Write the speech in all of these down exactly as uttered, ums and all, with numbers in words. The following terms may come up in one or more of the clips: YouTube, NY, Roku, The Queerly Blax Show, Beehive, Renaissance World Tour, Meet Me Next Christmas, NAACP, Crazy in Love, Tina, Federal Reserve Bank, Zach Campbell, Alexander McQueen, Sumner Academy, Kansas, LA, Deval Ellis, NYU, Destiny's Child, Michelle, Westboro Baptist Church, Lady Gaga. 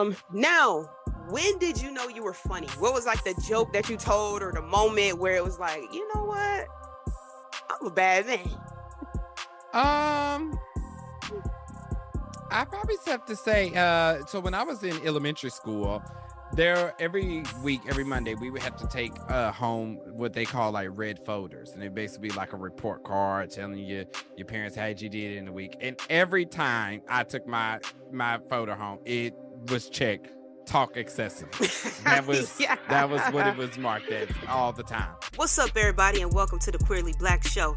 Um, now, when did you know you were funny? What was like the joke that you told or the moment where it was like, you know what? I'm a bad man. Um, I probably have to say, uh, so when I was in elementary school, there every week, every Monday, we would have to take uh, home what they call like red folders. And it basically be like a report card telling you your parents how you did in the week. And every time I took my my folder home, it was checked, talk excessive. That was yeah. that was what it was marked as all the time. What's up, everybody, and welcome to The Queerly Blax Show.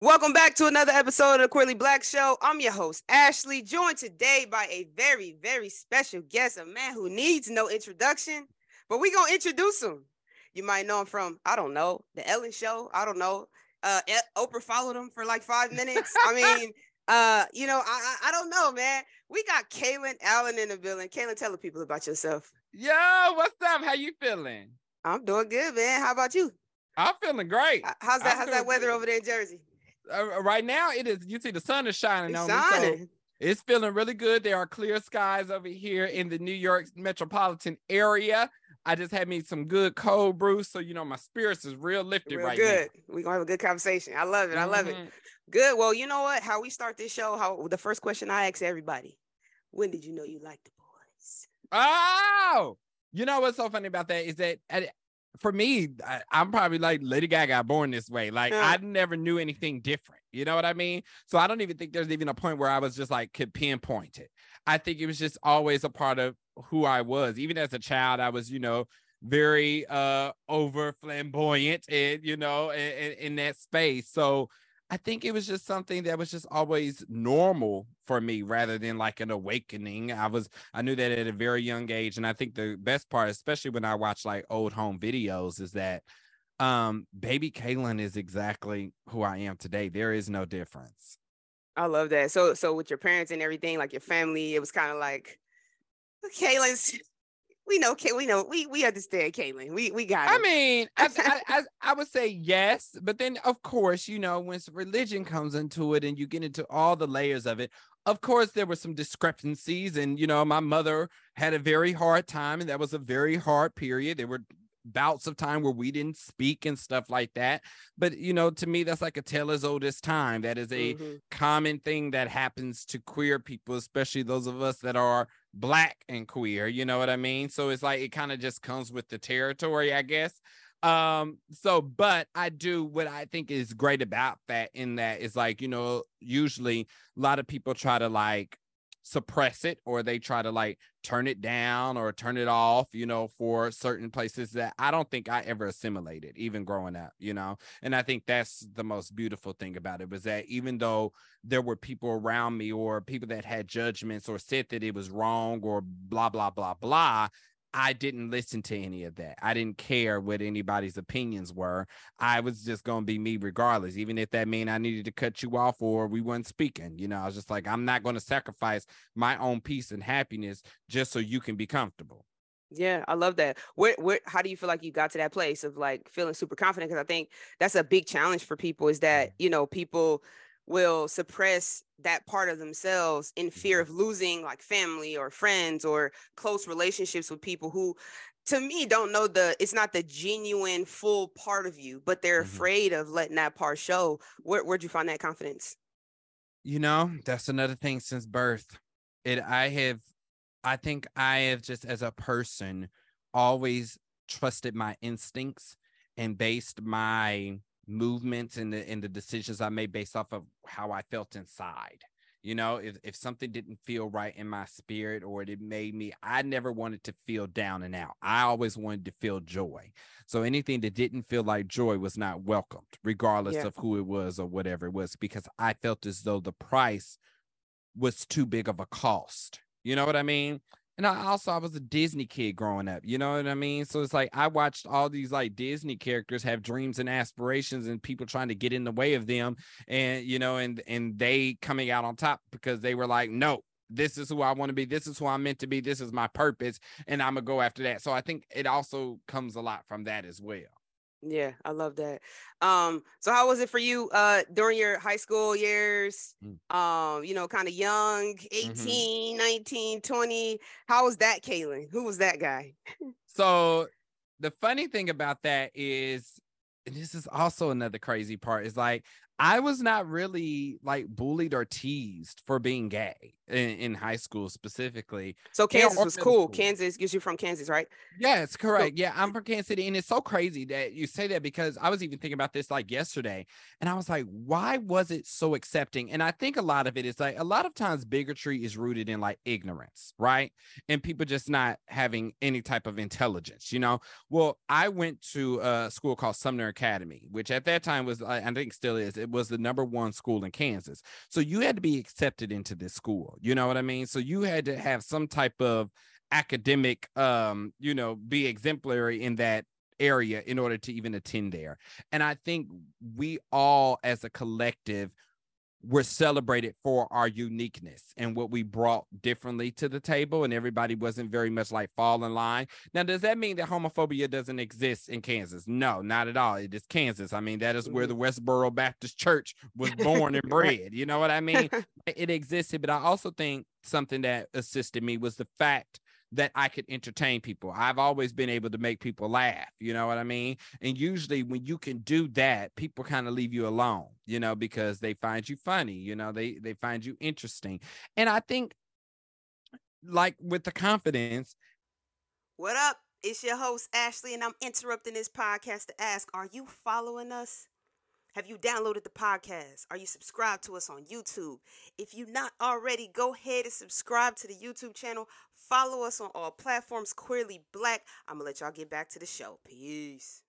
Welcome back to another episode of The Queerly Blax Show. I'm your host, Ashley, joined today by a very, very special guest, a man who needs no introduction, but we're going to introduce him. You might know him from, I don't know, the Ellen show. I don't know. Uh, Oprah followed him for like five minutes. I mean, uh, you know, I, I don't know, man. We got Kalen Allen in the building. Kalen, tell the people about yourself. Yo, what's up? How you feeling? I'm doing good, man. How about you? I'm feeling great. How's that? I'm how's that weather good. Over there in Jersey? Uh, right now it is, you see the sun is shining it's on shining. Me, so it's feeling really good. There are clear skies over here in the New York metropolitan area. I just had me some good cold brew, so you know my spirits is real lifted real right good. Now we're gonna have a good conversation. I love it. I love mm-hmm. it. Good. Well, you know what, how we start this show, how the first question I ask everybody, when did you know you liked the boys? Oh, you know what's so funny about that is that at for me, I, I'm probably like Lady Gaga, born this way. Like yeah. I never knew anything different. You know what I mean? So I don't even think there's even a point where I was just like could pinpoint it. I think it was just always a part of who I was. Even as a child, I was, you know, very uh, over flamboyant and, you know, in, in that space. So I think it was just something that was just always normal for me rather than like an awakening. I was, I knew that at a very young age. And I think the best part, especially when I watch like old home videos, is that um, baby Kalen is exactly who I am today. There is no difference. I love that. So, so with your parents and everything, like your family, it was kind of like, Kalen's, we know, we know, we, we understand Kalen. We, we got it. I mean, I, I, I, I would say yes, but then of course, you know, once religion comes into it and you get into all the layers of it, of course, there were some discrepancies and, you know, my mother had a very hard time and that was a very hard period. There were bouts of time where we didn't speak and stuff like that. But, you know, to me, that's like a tale as old as time. That is a mm-hmm. common thing that happens to queer people, especially those of us that are Black and queer, you know what I mean? So it's like, it kind of just comes with the territory, I guess. Um, so, but I do what I think is great about that in that is like, you know, usually a lot of people try to like suppress it or they try to like turn it down or turn it off, you know, for certain places that I don't think I ever assimilated even growing up, you know? And I think that's the most beautiful thing about it was that even though there were people around me or people that had judgments or said that it was wrong or blah, blah, blah, blah, I didn't listen to any of that. I didn't care what anybody's opinions were. I was just going to be me regardless, even if that meant I needed to cut you off or we weren't speaking. You know, I was just like, I'm not going to sacrifice my own peace and happiness just so you can be comfortable. Yeah, I love that. Where, where, how do you feel like you got to that place of like feeling super confident? Because I think that's a big challenge for people is that, you know, people will suppress that part of themselves in fear of losing like family or friends or close relationships with people who to me don't know the, it's not the genuine full part of you, but they're mm-hmm. afraid of letting that part show. Where, where'd you find that confidence? You know, that's another thing since birth. It, I have, I think I have just as a person always trusted my instincts and based my movements and the, and the decisions I made based off of how I felt inside. You know, if, if something didn't feel right in my spirit or it made me, I never wanted to feel down and out. I always wanted to feel joy. So anything that didn't feel like joy was not welcomed, regardless yeah. of who it was or whatever it was, because I felt as though the price was too big of a cost. You know what I mean? And I also, I was a Disney kid growing up, you know what I mean? So it's like, I watched all these like Disney characters have dreams and aspirations and people trying to get in the way of them. And, you know, and, and they coming out on top because they were like, no, this is who I want to be. This is who I'm meant to be. This is my purpose. And I'm going to go after that. So I think it also comes a lot from that as well. Yeah, I love that. Um, so how was it for you uh, during your high school years? Mm. Um, you know, kind of young, eighteen, mm-hmm. nineteen, twenty. How was that, Kalen? Who was that guy? So the funny thing about that is, and this is also another crazy part, is like, I was not really like bullied or teased for being gay in, in high school specifically. So Kansas was cool. Kansas, because you're from Kansas, right? Yes, correct. So- yeah, I'm from Kansas City. And it's so crazy that you say that, because I was even thinking about this like yesterday. And I was like, why was it so accepting? And I think a lot of it is like, a lot of times bigotry is rooted in like ignorance, right? And people just not having any type of intelligence, you know? Well, I went to a school called Sumner Academy, which at that time was, I think still is, it was the number one school in Kansas. So you had to be accepted into this school. You know what I mean? So you had to have some type of academic, um, you know, be exemplary in that area in order to even attend there. And I think we all as a collective were celebrated for our uniqueness and what we brought differently to the table, and everybody wasn't very much like fall in line. Now, does that mean that homophobia doesn't exist in Kansas? No, not at all. It is Kansas. I mean, that is where the Westboro Baptist Church was born and bred. You know what I mean? It existed, but I also think something that assisted me was the fact that I could entertain people. I've always been able to make people laugh. You know what I mean? And usually when you can do that, people kind of leave you alone, you know, because they find you funny, you know, they, they find you interesting. And I think like with the confidence. What up? It's your host, Ashley, and I'm interrupting this podcast to ask, are you following us? Have you downloaded the podcast? Are you subscribed to us on YouTube? If you're not already, go ahead and subscribe to the YouTube channel. Follow us on all platforms, Queerly Black. I'm going to let y'all get back to the show. Peace.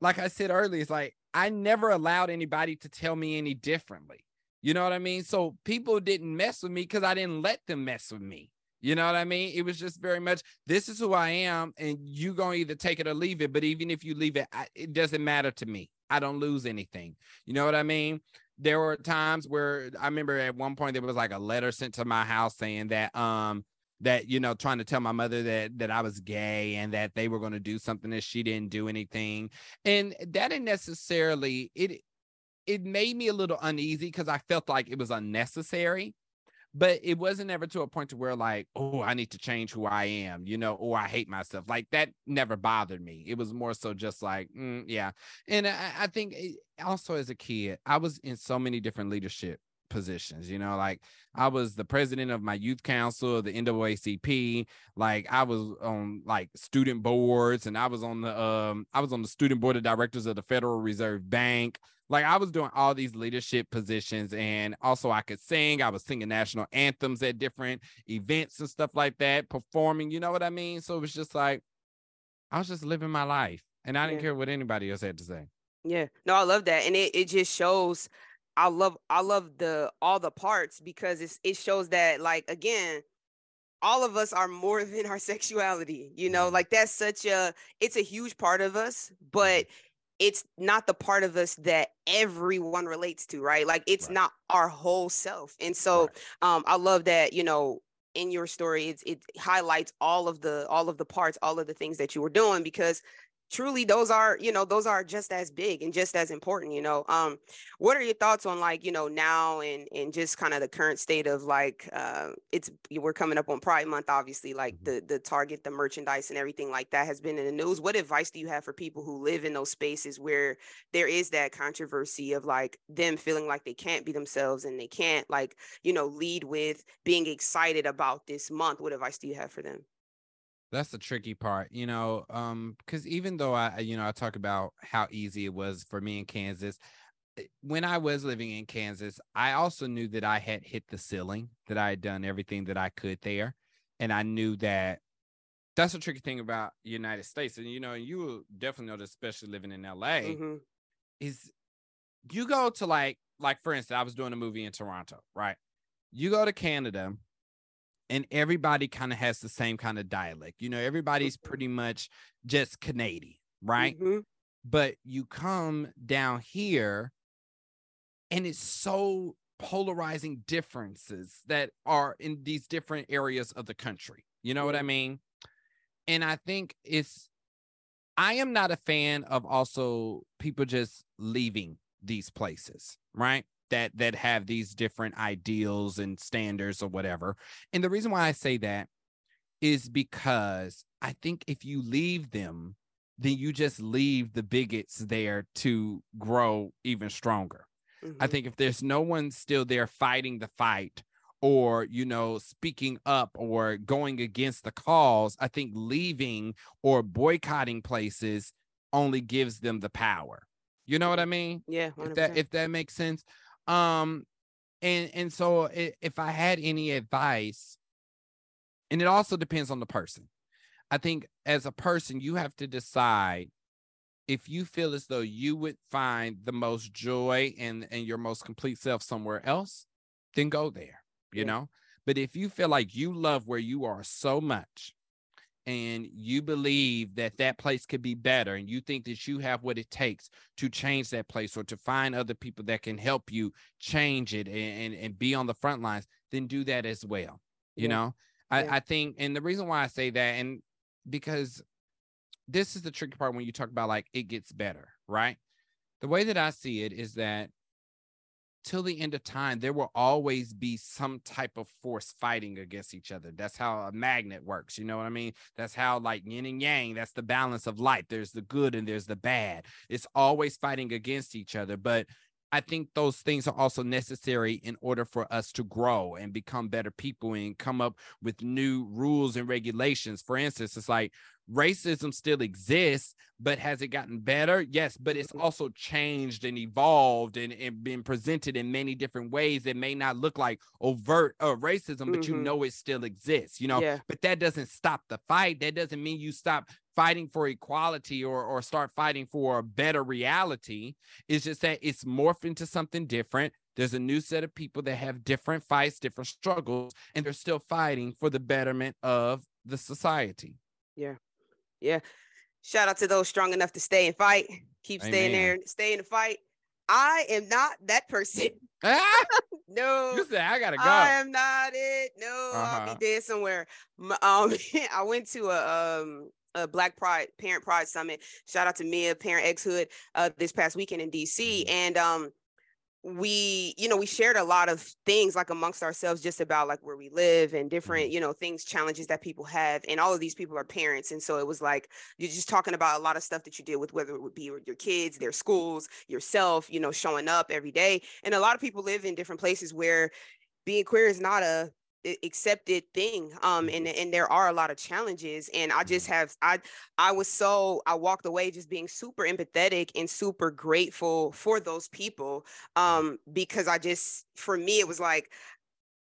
Like I said earlier, it's like I never allowed anybody to tell me any differently. You know what I mean? So people didn't mess with me because I didn't let them mess with me. You know what I mean? It was just very much, this is who I am, and you're going to either take it or leave it. But even if you leave it, I, it doesn't matter to me. I don't lose anything. You know what I mean? There were times where I remember at one point there was like a letter sent to my house saying that, um, that, you know, trying to tell my mother that, that I was gay and that they were going to do something that she didn't do anything. And that didn't necessarily, it, it made me a little uneasy because I felt like it was unnecessary. But it wasn't ever to a point to where like, oh, I need to change who I am, you know, or I hate myself. Like that never bothered me. It was more so just like, mm, yeah. And I, I think it, also as a kid, I was in so many different leadership positions, you know, like I was the president of my youth council, the N double A C P, like I was on like student boards, and I was on the, um, I was on the student board of directors of the Federal Reserve Bank. Like I was doing all these leadership positions, and also I could sing. I was singing national anthems at different events and stuff like that, performing, you know what I mean? So it was just like, I was just living my life, and I didn't yeah. care what anybody else had to say. Yeah, no, I love that. And it, it just shows, I love, I love the, all the parts, because it's, it shows that like, again, all of us are more than our sexuality, you know, like that's such a, it's a huge part of us, but it's not the part of us that everyone relates to, right? Like it's right. not our whole self. And so right. um, I love that, you know, in your story, it's, it highlights all of the, all of the parts, all of the things that you were doing, because truly those are, you know, those are just as big and just as important, you know. Um, what are your thoughts on like, you know, now and, and just kind of the current state of like, uh, it's, we're coming up on Pride Month, obviously, like the, the Target, the merchandise and everything like that has been in the news. What advice do you have for people who live in those spaces where there is that controversy of like them feeling like they can't be themselves and they can't like, you know, lead with being excited about this month? What advice do you have for them? That's the tricky part, you know, um, because even though I, you know, I talk about how easy it was for me in Kansas, when I was living in Kansas, I also knew that I had hit the ceiling, that I had done everything that I could there. And I knew that that's the tricky thing about the United States. And, you know, you will definitely know this, especially living in L A, mm-hmm. is you go to like, like, for instance, I was doing a movie in Toronto, right? You go to Canada. and everybody kind of has the same kind of dialect. You know, everybody's pretty much just Canadian, right? Mm-hmm. But you come down here and it's so polarizing differences that are in these different areas of the country. You know what I mean? And I think it's, I am not a fan of also people just leaving these places, right? That, that have these different ideals and standards or whatever. And the reason why I say that is because I think if you leave them, then you just leave the bigots there to grow even stronger. Mm-hmm. I think if there's no one still there fighting the fight or, you know, speaking up or going against the cause, I think leaving or boycotting places only gives them the power. You know what I mean? Yeah. If that, if that makes sense. Um, and, and so if I had any advice, and it also depends on the person. I think as a person, you have to decide if you feel as though you would find the most joy and, and your most complete self somewhere else, then go there, you yeah. know? But if you feel like you love where you are so much and you believe that that place could be better and you think that you have what it takes to change that place or to find other people that can help you change it and, and, and be on the front lines, then do that as well, you yeah. know? I, yeah. I think, and the reason why I say that, and because this is the tricky part when you talk about like it gets better, right? The way that I see it is that till the end of time, there will always be some type of force fighting against each other. That's how a magnet works. You know what I mean? That's how like yin and yang, that's the balance of life. There's the good and there's the bad. It's always fighting against each other. But I think those things are also necessary in order for us to grow and become better people and come up with new rules and regulations. For instance, it's like racism still exists, but has it gotten better? Yes, but it's also changed and evolved and, and been presented in many different ways that may not look like overt uh, racism, mm-hmm. but you know it still exists, you know? Yeah. But that doesn't stop the fight. That doesn't mean you stop fighting for equality or or start fighting for a better reality. It's just that it's morphed into something different. There's a new set of people that have different fights, different struggles, and they're still fighting for the betterment of the society. Yeah. Yeah. Shout out to those strong enough to stay and fight. Keep Amen. Staying there and stay in the fight. I am not that person. Ah! No. You said, I gotta go. I am not it. No, uh-huh. I'll be dead somewhere. Um, I went to a... um. A Black Pride Parent Pride Summit. Shout out to Mia, Parent X Hood, uh, this past weekend in D C, and um, we, you know, we shared a lot of things like amongst ourselves, just about like where we live and different, you know, things, challenges that people have, and all of these people are parents, and so it was like you're just talking about a lot of stuff that you deal with, whether it would be your kids, their schools, yourself, you know, showing up every day, and a lot of people live in different places where being queer is not a accepted thing, um and and there are a lot of challenges, and I just have I I was so I walked away just being super empathetic and super grateful for those people, um because I just, for me it was like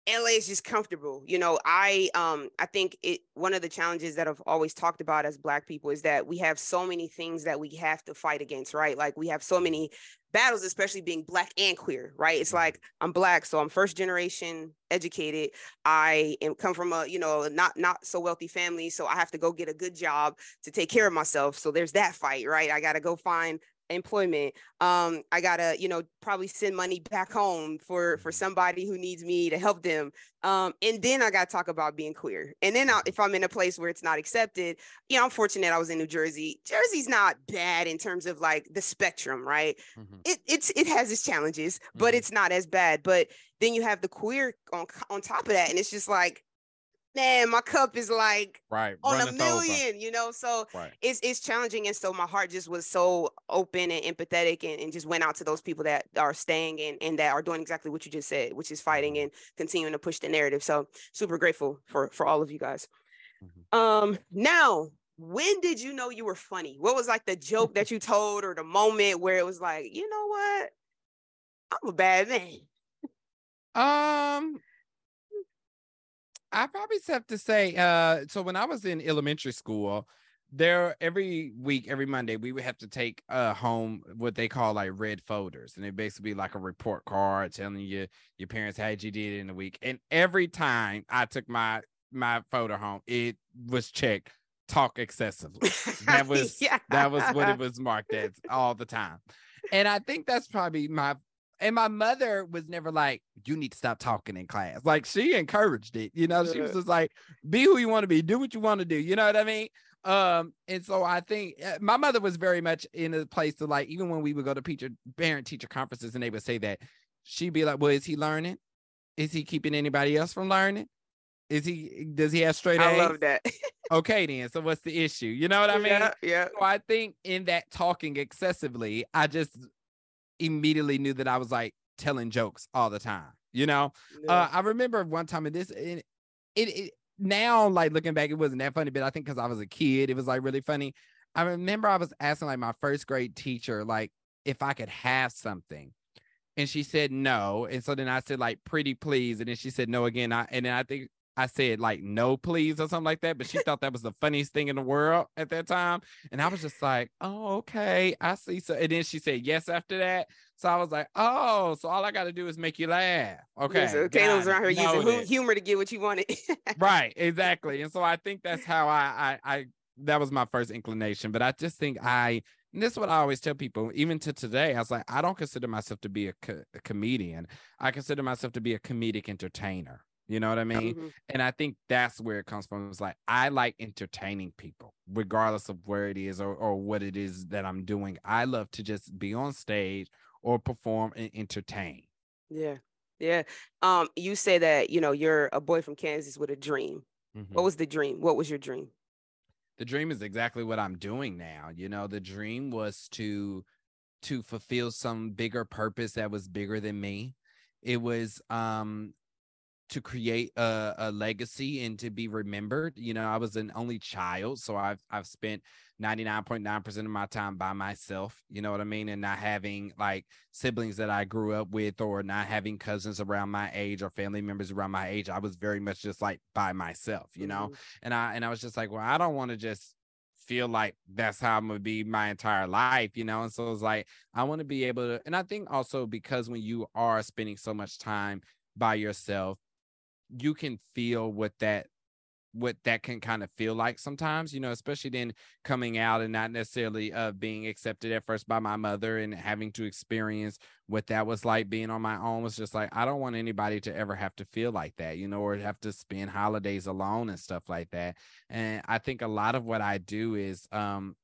L A is just comfortable, you know. I um I think it one of the challenges that I've always talked about as Black people is that we have so many things that we have to fight against, right? Like we have so many battles, especially being Black and queer, right? It's like I'm Black, so I'm first generation educated. I am come from a, you know, not not so wealthy family, so I have to go get a good job to take care of myself. So there's that fight, right? I got to go find employment. Um, I gotta, you know, probably send money back home for, for somebody who needs me to help them. Um, and then I gotta talk about being queer. And then I, if I'm in a place where it's not accepted, you know, I'm fortunate I was in New Jersey. Jersey's not bad in terms of like the spectrum, right? Mm-hmm. It it's it has its challenges, but mm-hmm. it's not as bad. But then you have the queer on on top of that, and it's just like, man, my cup is like right, on a million, over. You know, so right. it's it's challenging. And so my heart just was so open and empathetic and, and just went out to those people that are staying and, and that are doing exactly what you just said, which is fighting and continuing to push the narrative. So super grateful for, for all of you guys. Mm-hmm. Um, now, when did you know you were funny? What was like the joke that you told or the moment where it was like, you know what? I'm a bad man. Um. I probably have to say, uh, so when I was in elementary school, there every week, every Monday, we would have to take uh, home what they call like red folders. And it'd basically be like a report card telling you your parents how you did in the week. And every time I took my my folder home, it was checked. Talk excessively. That was yeah. that was what it was marked as all the time. And I think that's probably my. And my mother was never like, you need to stop talking in class. Like, she encouraged it. You know, she was just like, be who you want to be. Do what you want to do. You know what I mean? Um, and so I think my mother was very much in a place to, like, even when we would go to teacher, parent-teacher conferences and they would say that, she'd be like, well, is he learning? Is he keeping anybody else from learning? Is he, does he have straight A's? I love that. Okay, then. So what's the issue? You know what I mean? Yeah, yeah. So I think in that talking excessively, I just immediately knew that I was like telling jokes all the time. You know, yeah. uh, I remember one time in this, it, it, it now, like looking back, it wasn't that funny, but I think because I was a kid, it was like really funny. I remember I was asking like my first grade teacher, like if I could have something. And she said no. And so then I said like, pretty please. And then she said no again. I, and then I think I said like, no, please, or something like that. But she thought that was the funniest thing in the world at that time. And I was just like, oh, okay, I see. So, and then she said yes after that. So I was like, oh, so all I got to do is make you laugh. Okay. Yeah, so Kalen's around here using humor to get what you wanted. Right, exactly. And so I think that's how I, I, I, that was my first inclination. But I just think I, and this is what I always tell people, even to today, I was like, I don't consider myself to be a, co- a comedian. I consider myself to be a comedic entertainer. You know what I mean? Mm-hmm. And I think that's where it comes from. It's like, I like entertaining people, regardless of where it is or, or what it is that I'm doing. I love to just be on stage or perform and entertain. Yeah. Yeah. Um, you say that, you know, you're a boy from Kansas with a dream. Mm-hmm. What was the dream? What was your dream? The dream is exactly what I'm doing now. You know, the dream was to, to fulfill some bigger purpose that was bigger than me. It was, um, to create a, a legacy and to be remembered. You know, I was an only child, so I've I've spent ninety-nine point nine percent of my time by myself, you know what I mean? And not having like siblings that I grew up with or not having cousins around my age or family members around my age. I was very much just like by myself, you know? Mm-hmm. And I and I was just like, well, I don't want to just feel like that's how I'm gonna be my entire life, you know? And so it's like, I want to be able to, and I think also because when you are spending so much time by yourself, you can feel what that what that can kind of feel like sometimes, you know, especially then coming out and not necessarily uh, being accepted at first by my mother and having to experience what that was like being on my own was just like, I don't want anybody to ever have to feel like that, you know, or have to spend holidays alone and stuff like that. And I think a lot of what I do is um,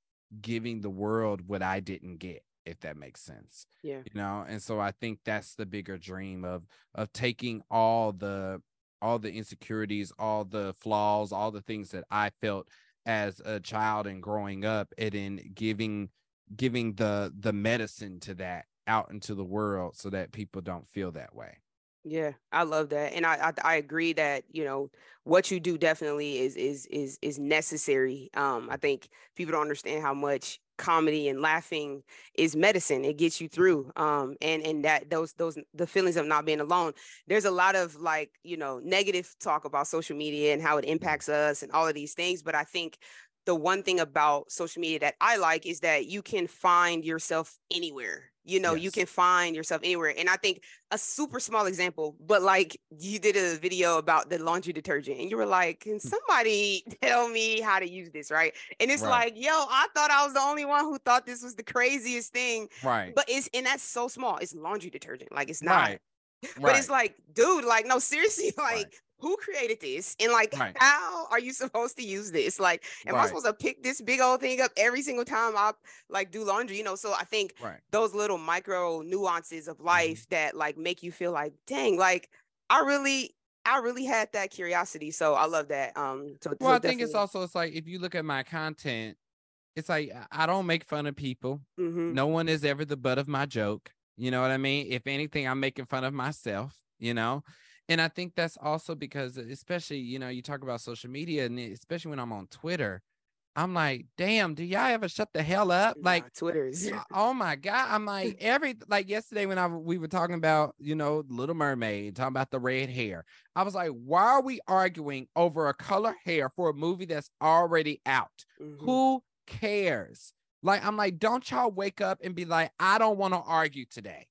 giving the world what I didn't get, if that makes sense. Yeah. You know, and so I think that's the bigger dream of of taking all the all the insecurities, all the flaws, all the things that I felt as a child and growing up, and then giving giving the the medicine to that out into the world so that people don't feel that way. Yeah, I love that. And I I, I agree that, you know, what you do definitely is is is is necessary. Um, I think people don't understand how much comedy and laughing is medicine. It gets you through. Um, and, and that those, those, the feelings of not being alone. There's a lot of like, you know, negative talk about social media and how it impacts us and all of these things. But I think the one thing about social media that I like is that you can find yourself anywhere. You know, yes. You can find yourself anywhere. And I think a super small example, but like you did a video about the laundry detergent and you were like, can somebody tell me how to use this? Right. And it's right. Like, yo, I thought I was the only one who thought this was the craziest thing. Right. But it's, and that's so small. It's laundry detergent. Like it's not, right. But right. It's like, dude, like, no, seriously, like, right. Who created this? And like, right. How are you supposed to use this? Like, am right. I supposed to pick this big old thing up every single time I like do laundry, you know? So I think right. Those little micro nuances of life mm-hmm. that like make you feel like, dang, like I really, I really had that curiosity. So I love that. Um, so, well, so I think it's also, it's like, if you look at my content, it's like, I don't make fun of people. Mm-hmm. No one is ever the butt of my joke. You know what I mean? If anything, I'm making fun of myself, you know? And I think that's also because, especially, you know, you talk about social media, and especially when I'm on Twitter, I'm like, damn, do y'all ever shut the hell up? Like, oh, Twitter's. Oh my God. I'm like, every, like yesterday when I, we were talking about, you know, Little Mermaid, talking about the red hair. I was like, why are we arguing over a color hair for a movie that's already out? Mm-hmm. Who cares? Like, I'm like, don't y'all wake up and be like, I don't want to argue today.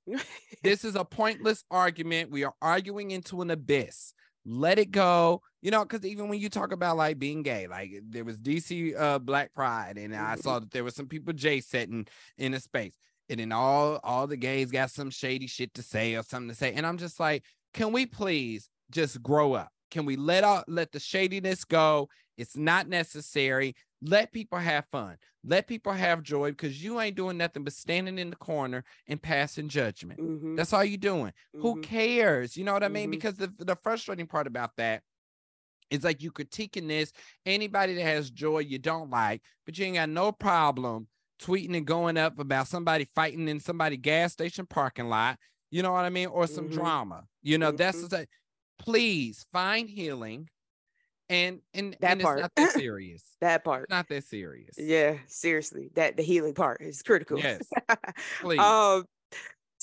This is a pointless argument. We are arguing into an abyss. let it go. You know, because even when you talk about like being gay, like there was D C uh, Black Pride, and I saw that there was some people J setting in a space, and then all all the gays got some shady shit to say or something to say, and I'm just like, can we please just grow up? Can we let out let the shadiness go? It's not necessary. Let people have fun. Let people have joy, because you ain't doing nothing but standing in the corner and passing judgment. Mm-hmm. That's all you're doing. Mm-hmm. Who cares? You know what I mean? Mm-hmm. Because the, the frustrating part about that is like you critiquing this. Anybody that has joy you don't like, but you ain't got no problem tweeting and going up about somebody fighting in somebody's gas station parking lot. You know what I mean? Or some mm-hmm. drama. You know, mm-hmm. that's the, please find healing. And and that and part it's not that serious. That part, it's not that serious. Yeah, seriously, that the healing part is critical. Yes, please. Um,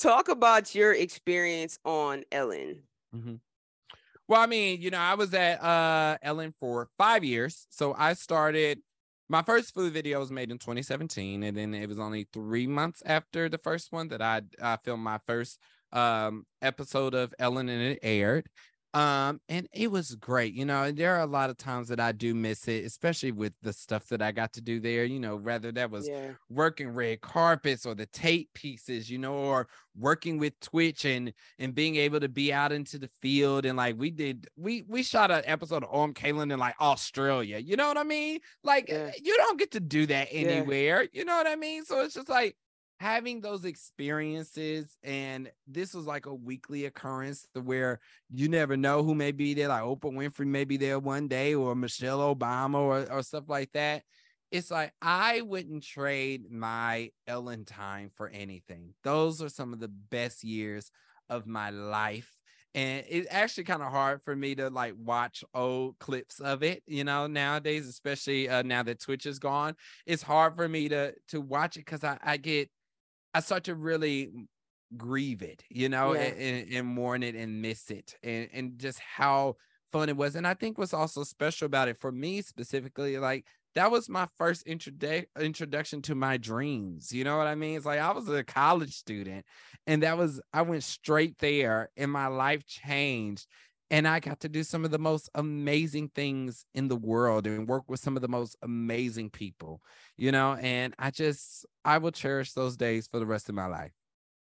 talk about your experience on Ellen. Mm-hmm. Well, I mean, you know, I was at uh, Ellen for five years, so I started. My first food video was made in twenty seventeen, and then it was only three months after the first one that I I filmed my first um, episode of Ellen, and it aired. Um, and it was great. You know, and there are a lot of times that I do miss it, especially with the stuff that I got to do there, you know, whether that was yeah. working red carpets or the tape pieces, you know, or working with Twitch and, and being able to be out into the field. And like, we did, we, we shot an episode of Om Kalen in like Australia, you know what I mean? Like yeah. you don't get to do that anywhere, yeah. you know what I mean? So it's just like, having those experiences, and this was like a weekly occurrence to where you never know who may be there, like Oprah Winfrey may be there one day, or Michelle Obama, or, or stuff like that. It's like, I wouldn't trade my Ellen time for anything. Those are some of the best years of my life. And it's actually kind of hard for me to like watch old clips of it, you know, nowadays, especially uh, now that Twitch is gone, it's hard for me to, to watch it. Cause I, I get, I start to really grieve it, you know, yeah. and, and mourn it and miss it, and, and just how fun it was. And I think what's also special about it for me specifically, like that was my first introdu- introduction to my dreams. You know what I mean? It's like I was a college student, and that was, I went straight there and my life changed. And I got to do some of the most amazing things in the world and work with some of the most amazing people, you know, and I just, I will cherish those days for the rest of my life.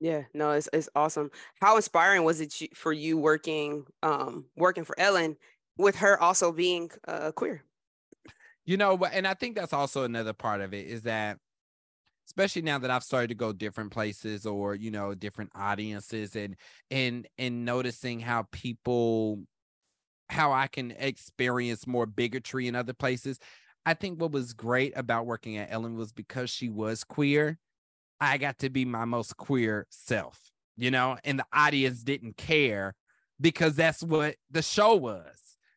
Yeah, no, it's it's awesome. How inspiring was it for you working, um, working for Ellen with her also being uh, queer? You know, and I think that's also another part of it is that, especially now that I've started to go different places or, you know, different audiences and, and, and noticing how people, how I can experience more bigotry in other places. I think what was great about working at Ellen was because she was queer, I got to be my most queer self, you know, and the audience didn't care because that's what the show was.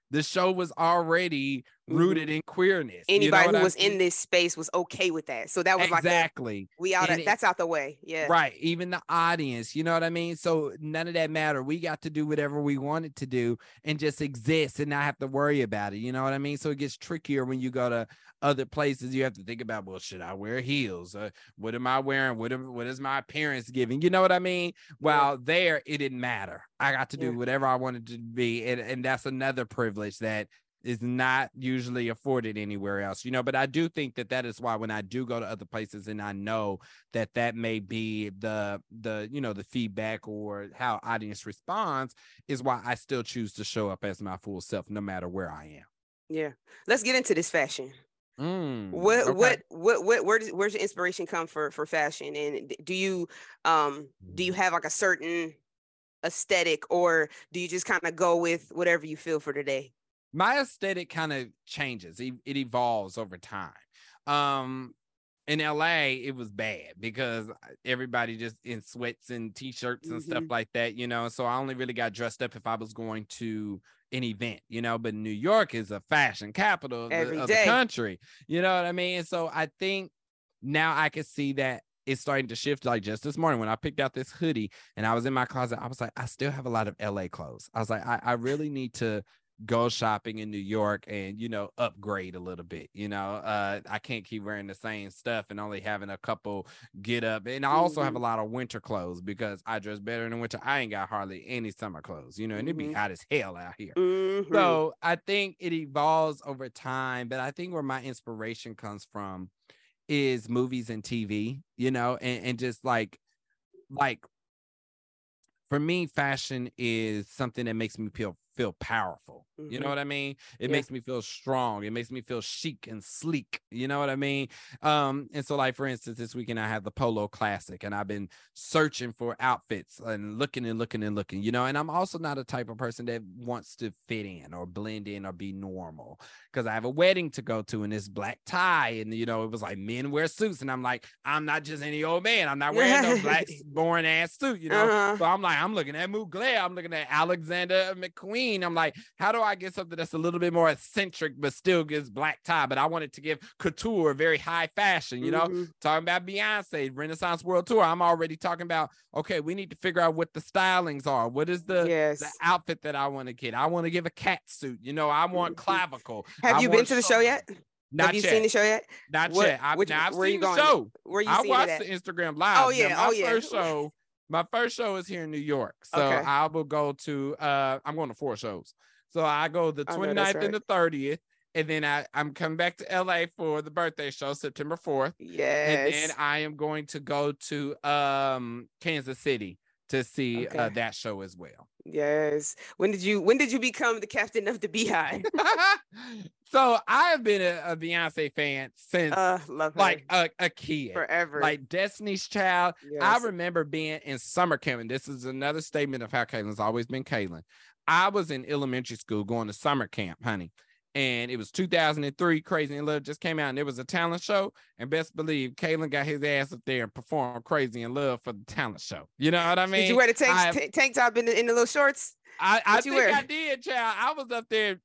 The show was already rooted in queerness. Anybody you know who was I mean? in this space was okay with that. So that was exactly. like, exactly. We out of, it, that's out the way. Yeah. Right. Even the audience, you know what I mean? So none of that matter. We got to do whatever we wanted to do and just exist and not have to worry about it. You know what I mean? So it gets trickier when you go to other places. You have to think about, well, should I wear heels? Uh, what am I wearing? What, am, what is my appearance giving? You know what I mean? While yeah. there, it didn't matter. I got to do yeah. whatever I wanted to be. And, and that's another privilege that is not usually afforded anywhere else, you know, but I do think that that is why when I do go to other places and I know that that may be the, the, you know, the feedback or how audience responds is why I still choose to show up as my full self, no matter where I am. Yeah. Let's get into this fashion. Mm, what, okay. what, what, what, where does, where's your inspiration come for, for fashion? And do you, um, do you have like a certain aesthetic, or do you just kind of go with whatever you feel for today? My aesthetic kind of changes. It, it evolves over time. Um, in L A, it was bad because everybody just in sweats and t-shirts and mm-hmm. stuff like that, you know? So I only really got dressed up if I was going to an event, you know, but New York is a fashion capital of, the, of the country. You know what I mean? And so I think now I can see that it's starting to shift. Like just this morning when I picked out this hoodie and I was in my closet, I was like, I still have a lot of L A clothes. I was like, I, I really need to go shopping in New York and, you know, upgrade a little bit. You know, uh, I can't keep wearing the same stuff and only having a couple get up. And I also mm-hmm. have a lot of winter clothes because I dress better in the winter. I ain't got hardly any summer clothes, you know, and mm-hmm. it'd be hot as hell out here. Mm-hmm. So I think it evolves over time. But I think where my inspiration comes from is movies and T V, you know, and, and just like, like, for me, fashion is something that makes me feel feel powerful. Mm-hmm. You know what I mean? It yeah. makes me feel strong. It makes me feel chic and sleek. You know what I mean? Um, and so, like, for instance, this weekend I had the Polo Classic, and I've been searching for outfits and looking and looking and looking, you know, and I'm also not a type of person that wants to fit in or blend in or be normal, because I have a wedding to go to and this black tie, and, you know, it was like men wear suits, and I'm like, I'm not just any old man. I'm not wearing no black boring ass suit, you know? Uh-huh. So I'm like, I'm looking at Mugler. I'm looking at Alexander McQueen. I'm like, how do I get something that's a little bit more eccentric, but still gives black tie? But I wanted to give couture, very high fashion, you know, mm-hmm. talking about Beyonce, Renaissance World Tour. I'm already talking about, okay, we need to figure out what the stylings are. What is the, yes. the outfit that I want to get? I want to give a cat suit. You know, I want mm-hmm. clavicle. Have I you been to the show yet? Not Have you yet. seen the show yet? Not what, yet. I, which, now I've seen the show. Where you I watched it at? the Instagram Live. Oh, yeah. Now, oh, yeah. First show. My first show is here in New York. So okay. I will go to, uh, I'm going to four shows. So I go the twenty-ninth oh, no, right. and the thirtieth. And then I, I'm coming back to L A for the birthday show, September fourth. Yes. And then I am going to go to um, Kansas City to see okay. uh, that show as well. Yes. When did you when did you become the captain of the Beehive? So I have been a, a Beyonce fan since uh, like a, a kid. Forever. Like Destiny's Child. Yes. I remember being in summer camp. And this is another statement of how Kalen's always been Kalen. I was in elementary school going to summer camp, honey. And it was two thousand three, Crazy in Love just came out, and there was a talent show. And best believe, Kalen got his ass up there and performed Crazy in Love for the talent show. You know what I mean? Did you wear the tank, I, t- tank top in the, in the little shorts? I, I think wear? I did, child. I was up there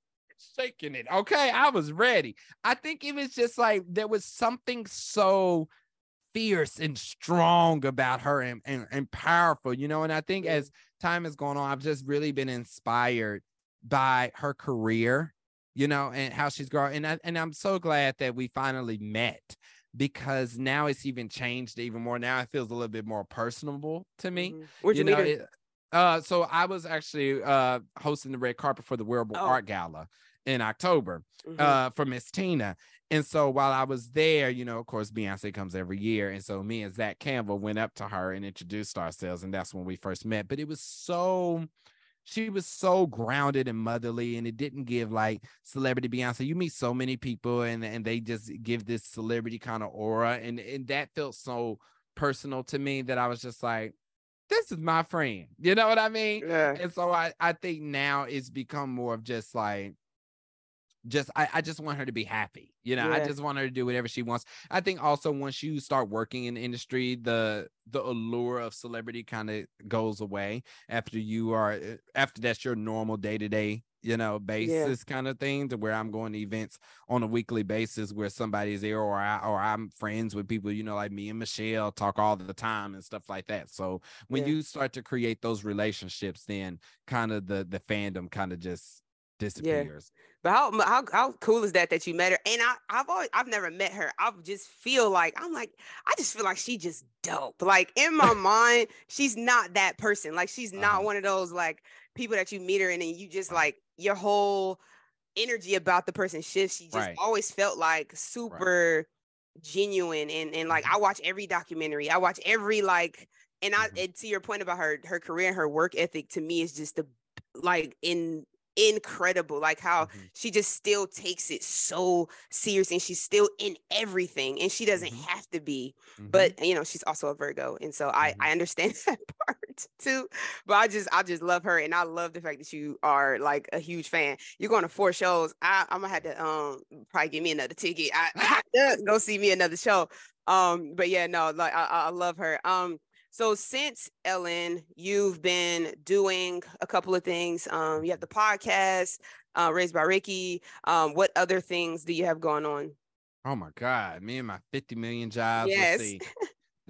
shaking it, okay? I was ready. I think it was just like there was something so fierce and strong about her and, and, and powerful, you know? And I think as time has gone on, I've just really been inspired by her career, you know, and how she's growing. And, I, and I'm so glad that we finally met, because now it's even changed even more. Now it feels a little bit more personable to me. Mm-hmm. Where'd you, you meet know, her? It, uh, so I was actually uh, hosting the red carpet for the Wearable oh. Art Gala in October mm-hmm. uh, for Miss Tina. And so while I was there, you know, of course, Beyonce comes every year. And so me and Zach Campbell went up to her and introduced ourselves. And that's when we first met. But it was so... She was so grounded and motherly, and it didn't give like celebrity Beyonce. You meet so many people and, and they just give this celebrity kind of aura. And, and that felt so personal to me that I was just like, this is my friend. You know what I mean? Yeah. And so I, I think now it's become more of just like, just I, I just want her to be happy. You know, yeah. I just want her to do whatever she wants. I think also once you start working in the industry, the the allure of celebrity kind of goes away after you are after that's your normal day to day, you know, basis yeah. kind of thing, to where I'm going to events on a weekly basis where somebody's there, or I or I'm friends with people, you know, like me and Michelle talk all the time and stuff like that. So when yeah. you start to create those relationships, then kind of the the fandom kind of just disappears. Yeah. But how, how how cool is that that you met her? And I I've always I've never met her. I just feel like I'm like I just feel like she just dope. Like in my mind, she's not that person. Like she's not uh-huh. one of those like people that you meet her and then you just like your whole energy about the person shifts. She just right. always felt like super right. genuine and and like I watch every documentary. I watch every like and I mm-hmm. and to your point about her her career and her work ethic, to me is just the like in. incredible, like how mm-hmm. she just still takes it so serious, and she's still in everything, and she doesn't mm-hmm. have to be mm-hmm. but you know she's also a Virgo, and so mm-hmm. I I understand that part too, but I just I just love her, and I love the fact that you are like a huge fan. You're going to four shows. I, I'm gonna have to um probably get me another ticket. I, I have to go see me another show. Um but yeah, no, like I, I love her. um So since Ellen, you've been doing a couple of things. Um, you have the podcast, uh, Raised by Ricky. Um, what other things do you have going on? Oh my God, me and my fifty million jobs. Yes.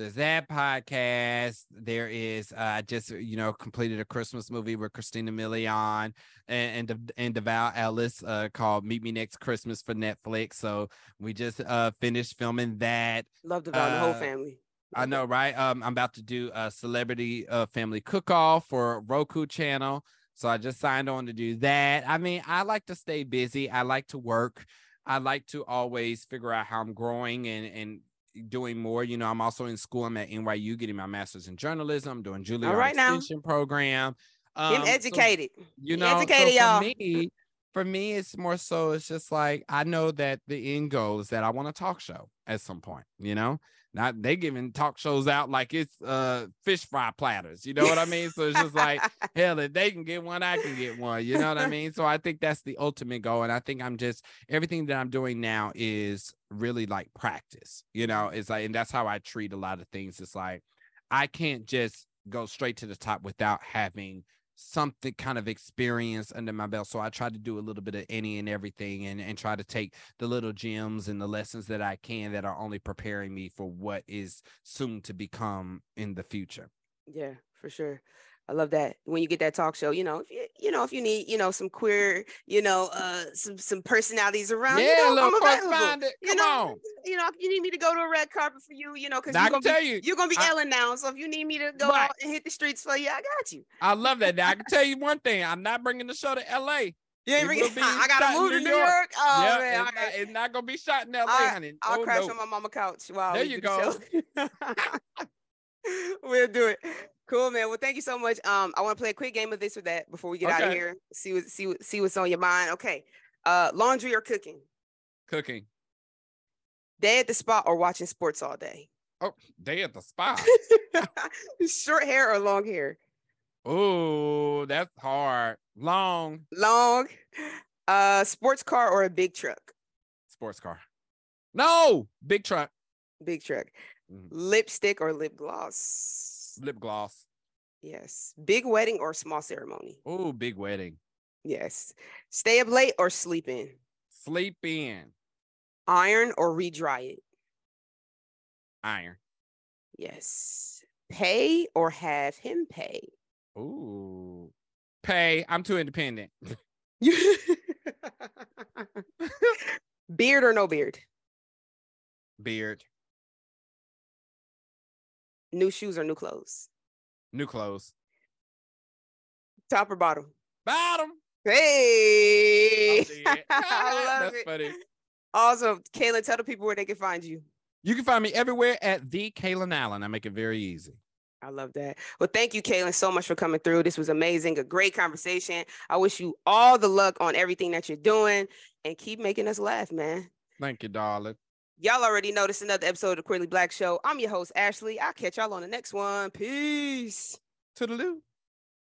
There's that podcast. There is, I uh, just, you know, completed a Christmas movie with Christina Milian and and, and Deval Ellis uh, called Meet Me Next Christmas for Netflix. So we just uh, finished filming that. Love Deval, uh, the whole family. I know, right? Um, I'm about to do a celebrity uh, family cook-off for Roku channel. So I just signed on to do that. I mean, I like to stay busy. I like to work. I like to always figure out how I'm growing and and doing more. You know, I'm also in school. I'm at N Y U getting my master's in journalism. I'm doing Juilliard right Extension now. Program. Um, Get educated. So, you know, educated, so y'all. For me, for me, it's more so it's just like I know that the end goal is that I want a talk show at some point, you know. Not they giving talk shows out like it's uh fish fry platters, you know what I mean? So it's just like, hell, if they can get one, I can get one, you know what I mean? So I think that's the ultimate goal. And I think I'm just everything that I'm doing now is really like practice, you know, it's like, and that's how I treat a lot of things. It's like I can't just go straight to the top without having something kind of experience under my belt. So I try to do a little bit of any and everything and, and try to take the little gems and the lessons that I can that are only preparing me for what is soon to become in the future. Yeah, for sure. I love that. When you get that talk show, you know, if you, you know, if you need, you know, some queer, you know, uh, some, some personalities around, yeah, you know, I'm available. You know, you know, if you need me to go to a red carpet for you, you know, because you. you're going to be I, Ellen now. So if you need me to go right. out and hit the streets for you, I got you. I love that. Now, I can tell you one thing. I'm not bringing the show to L A. You ain't bringing, I got to move to New York. York. Oh, yep, man. It's, I, not, it's not going to be shot in L A, I, honey. I'll oh, crash no. on my mama couch. Wow. There you go. The we'll do it. Cool, man. Well, thank you so much. Um, I want to play a quick game of this or that before we get okay. out of here. See what see what, see what's on your mind. Okay. Uh, laundry or cooking? Cooking. Day at the spa or watching sports all day? Oh, day at the spa. Short hair or long hair? Oh, that's hard. Long. Long. Uh, sports car or a big truck? Sports car. No, big truck. Big truck. Mm-hmm. Lipstick or lip gloss? Lip gloss. Yes. Big wedding or small ceremony? Oh, big wedding. Yes. Stay up late or sleep in? Sleep in. Iron or redry it? Iron. Yes. Pay or have him pay? Ooh. Pay. I'm too independent. Beard or no beard? Beard. New shoes or new clothes? New clothes. Top or bottom? Bottom. Hey. Oh, I love That's it. Funny. Also, Kalen, tell the people where they can find you. You can find me everywhere at the Kalen Allen. I make it very easy. I love that. Well, thank you, Kalen, so much for coming through. This was amazing. A great conversation. I wish you all the luck on everything that you're doing and keep making us laugh, man. Thank you, darling. Y'all already noticed another episode of The Queerly Blax Show. I'm your host, Ashley. I'll catch y'all on the next one. Peace. Toodaloo.